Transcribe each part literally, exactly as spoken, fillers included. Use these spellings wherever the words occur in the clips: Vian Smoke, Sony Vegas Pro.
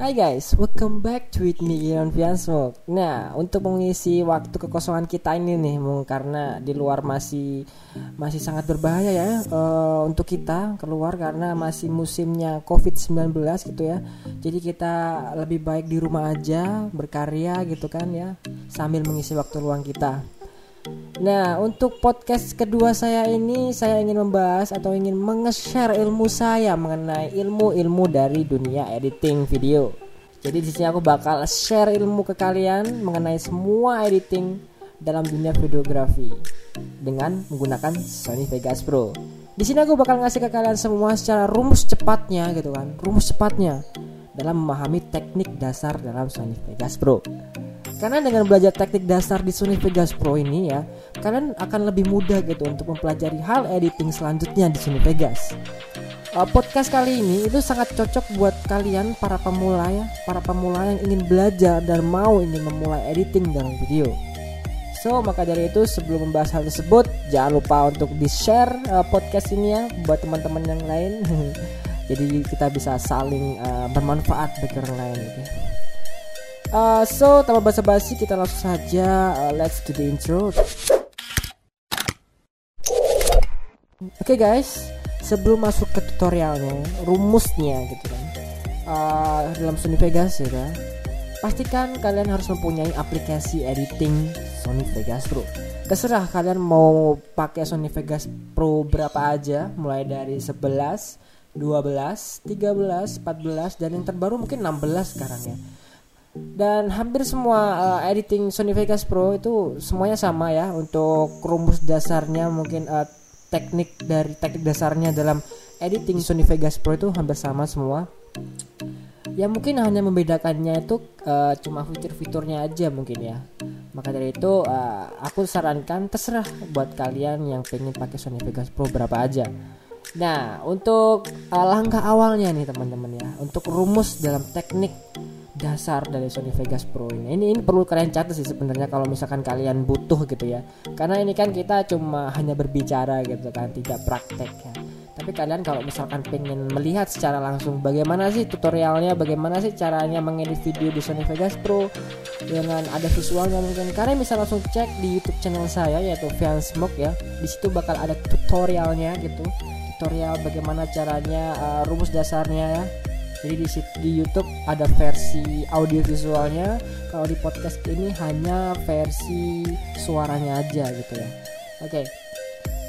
Hai guys, welcome back to with me on Vian Smoke. Nah, untuk mengisi waktu kekosongan kita ini nih, karena di luar masih masih sangat berbahaya ya uh, untuk kita keluar karena masih musimnya covid sembilan belas gitu ya. Jadi kita lebih baik di rumah aja berkarya gitu kan ya, sambil mengisi waktu luang kita. Nah, untuk podcast kedua saya ini, saya ingin membahas atau ingin menge-share ilmu saya mengenai ilmu-ilmu dari dunia editing video. Jadi di sini aku bakal share ilmu ke kalian mengenai semua editing dalam dunia videografi dengan menggunakan Sony Vegas Pro. Di sini aku bakal ngasih ke kalian semua secara rumus cepatnya gitu kan, rumus cepatnya dalam memahami teknik dasar dalam Sony Vegas Pro. Karena dengan belajar teknik dasar di Sony Vegas Pro ini ya, kalian akan lebih mudah gitu untuk mempelajari hal editing selanjutnya di Sony Vegas. Podcast kali ini itu sangat cocok buat kalian para pemula ya, para pemula yang ingin belajar dan mau ingin memulai editing dalam video. So, maka dari itu sebelum membahas hal tersebut, jangan lupa untuk di-share uh, podcast ini ya buat teman-teman yang lain. Jadi kita bisa saling uh, bermanfaat bagi orang lain gitu. Uh, so, tanpa basa-basi kita langsung saja uh, let's do the intro. Oke okay guys, sebelum masuk ke tutorialnya, rumusnya gitu kan, uh, dalam Sony Vegas ya kan, pastikan kalian harus mempunyai aplikasi editing Sony Vegas Pro. Terserah kalian mau pakai Sony Vegas Pro berapa aja, mulai dari sebelas, dua belas, tiga belas, empat belas, dan yang terbaru mungkin enam belas sekarang ya. Dan hampir semua uh, editing Sony Vegas Pro itu semuanya sama ya. Untuk rumus dasarnya mungkin uh, teknik dari teknik dasarnya dalam editing Sony Vegas Pro itu hampir sama semua. Ya mungkin hanya membedakannya itu uh, cuma fitur-fiturnya aja mungkin ya. Maka dari itu uh, aku sarankan terserah buat kalian yang pengen pakai Sony Vegas Pro berapa aja. Nah, untuk uh, langkah awalnya nih teman-teman ya, untuk rumus dalam teknik dasar dari Sony Vegas Pro ini. Ini ini perlu kalian catat sih sebenarnya kalau misalkan kalian butuh gitu ya. Karena ini kan kita cuma hanya berbicara gitu kan, tidak praktek ya. Tapi kalian kalau misalkan pengen melihat secara langsung bagaimana sih tutorialnya, bagaimana sih caranya mengedit video di Sony Vegas Pro dengan ada visualnya mungkin, kalian bisa langsung cek di YouTube channel saya yaitu Vian Smoke ya. Di situ bakal ada tutorialnya gitu. Tutorial bagaimana caranya, uh, rumus dasarnya ya. Jadi di, di YouTube ada versi audio visualnya, kalau di podcast ini hanya versi suaranya aja gitu ya. Oke, okay.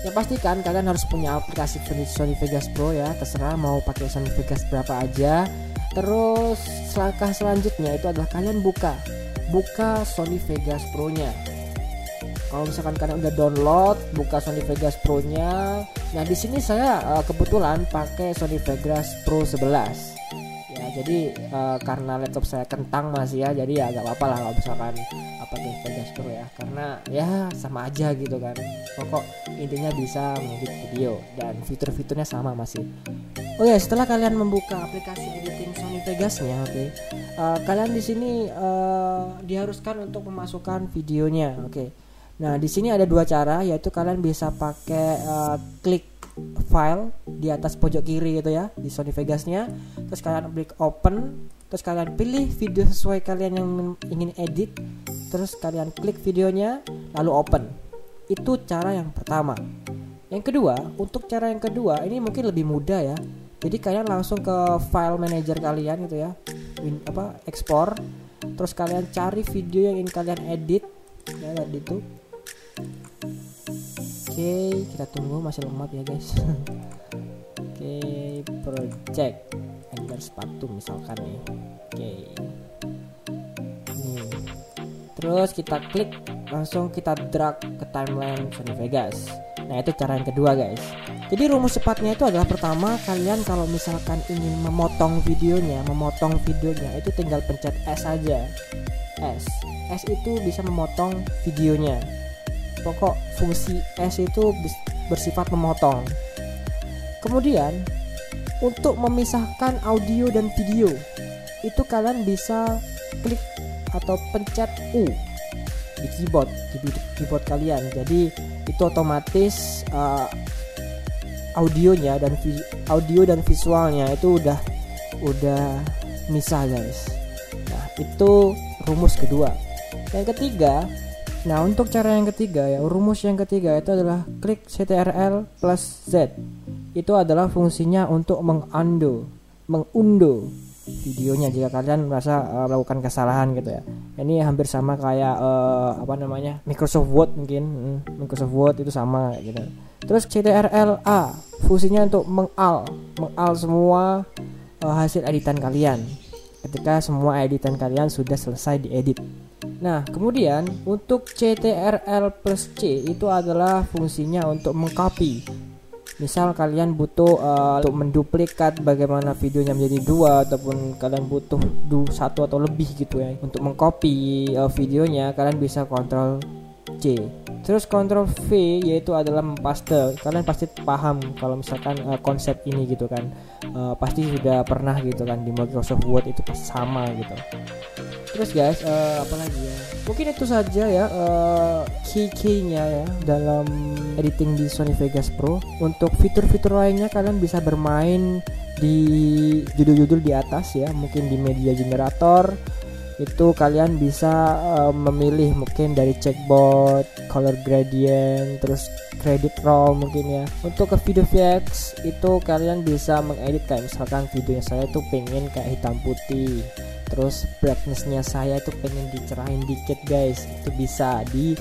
Ya pastikan kalian harus punya aplikasi Sony Vegas Pro ya, terserah mau pakai Sony Vegas berapa aja. Terus langkah selanjutnya itu adalah kalian buka, buka Sony Vegas Pro-nya. Kalau misalkan kalian udah download, buka Sony Vegas Pro-nya. Nah di sini saya uh, kebetulan pakai Sony Vegas Pro sebelas. Jadi uh, karena laptop saya kentang masih ya, jadi ya gak apa-apa lah kalau misalkan apa nih Vegas Pro ya, karena ya sama aja gitu kan, pokok intinya bisa mengedit video dan fitur-fiturnya sama masih. Oke, setelah kalian membuka aplikasi editing Sony Vegasnya, oke okay, uh, kalian di sini uh, diharuskan untuk memasukkan videonya, oke okay. Nah di sini ada dua cara, yaitu kalian bisa pakai uh, klik file di atas pojok kiri gitu ya di Sony Vegasnya, terus kalian klik open, terus kalian pilih video sesuai kalian yang ingin edit, terus kalian klik videonya lalu open. Itu cara yang pertama. Yang kedua, untuk cara yang kedua ini mungkin lebih mudah ya. Jadi kalian langsung ke file manager kalian gitu ya, Win, apa ekspor, terus kalian cari video yang ingin kalian edit ya tadi itu. Oke, okay, kita tunggu masih lemot ya guys. Oke, okay, project ender sepatu misalkan nih. Oke, okay. Nih, terus kita klik, langsung kita drag ke timeline Sony Vegas. Nah itu cara yang kedua guys. Jadi rumus cepatnya itu adalah pertama, kalian kalau misalkan ingin memotong videonya, memotong videonya itu tinggal pencet S aja. S, S itu bisa memotong videonya. Pokok fungsi S itu bersifat memotong. Kemudian untuk memisahkan audio dan video itu kalian bisa klik atau pencet U di keyboard, di keyboard kalian. Jadi itu otomatis uh, audionya dan audio dan visualnya itu udah udah misah, guys. Nah, itu rumus kedua. Yang ketiga, nah untuk cara yang ketiga ya, rumus yang ketiga itu adalah klik C T R L plus Z. Itu adalah fungsinya untuk mengundo, mengundo videonya jika kalian merasa uh, melakukan kesalahan gitu ya. Ini hampir sama kayak uh, apa namanya Microsoft Word mungkin, hmm, Microsoft Word itu sama gitu. Terus C T R L A, fungsinya untuk mengal, mengal semua uh, hasil editan kalian ketika semua editan kalian sudah selesai diedit. Nah, kemudian untuk C T R L plus C itu adalah fungsinya untuk mengcopy. Misal kalian butuh uh, untuk menduplikat bagaimana videonya menjadi dua, ataupun kalian butuh du, satu atau lebih gitu ya. Untuk mengcopy uh, videonya kalian bisa kontrol C. Terus kontrol V yaitu adalah mempaste. Kalian pasti paham kalau misalkan uh, konsep ini gitu kan, uh, pasti sudah pernah gitu kan di Microsoft Word itu sama gitu. Terus guys, uh, apa lagi ya? Mungkin itu saja ya uh, key-keynya ya dalam editing di Sony Vegas Pro. Untuk fitur-fitur lainnya kalian bisa bermain di judul-judul di atas ya. Mungkin di media generator itu kalian bisa uh, memilih mungkin dari checkboard, color gradient, terus credit roll mungkin ya. Untuk ke video V X itu kalian bisa mengedit kayak misalkan videonya saya tuh pengen kayak hitam putih. Terus brightnessnya saya itu pengen dicerahin dikit guys, itu bisa di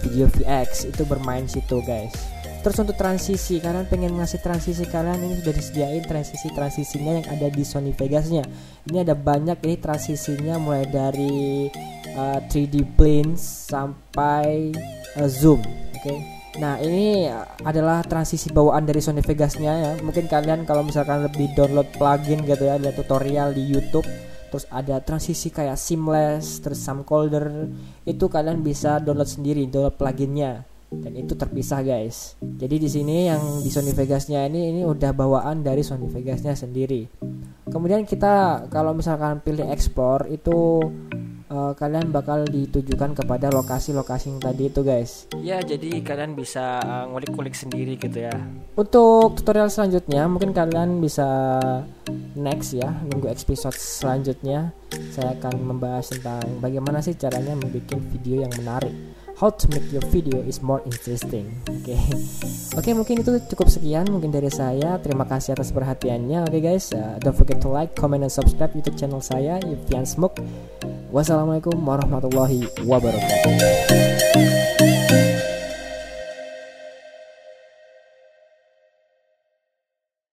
video V X itu bermain situ guys. Terus untuk transisi, kalian pengen ngasih transisi kalian ini sudah disediain transisi-transisinya yang ada di Sony Vegasnya. Ini ada banyak ini transisinya, mulai dari uh, three D planes sampai uh, zoom, oke? Okay? Nah ini adalah transisi bawaan dari Sony Vegasnya ya. Mungkin kalian kalau misalkan lebih download plugin gitu ya, lihat tutorial di YouTube, terus ada transisi kayak seamless, terus camcorder, itu kalian bisa download sendiri, download pluginnya, dan itu terpisah guys. Jadi di sini yang di Sony Vegasnya ini ini udah bawaan dari Sony Vegasnya sendiri. Kemudian kita kalau misalkan pilih ekspor itu Uh, kalian bakal ditujukan kepada lokasi-lokasi yang tadi itu guys. Ya jadi kalian bisa uh, ngulik-ngulik sendiri gitu ya. Untuk tutorial selanjutnya mungkin kalian bisa next ya, nunggu episode selanjutnya. Saya akan membahas tentang bagaimana sih caranya membuat video yang menarik. How to make your video is more interesting. Oke, okay. oke okay, mungkin itu cukup sekian mungkin dari saya. Terima kasih atas perhatiannya. Oke okay, guys, uh, don't forget to like, comment, and subscribe YouTube channel saya Vian Smoke. Wassalamualaikum warahmatullahi wabarakatuh.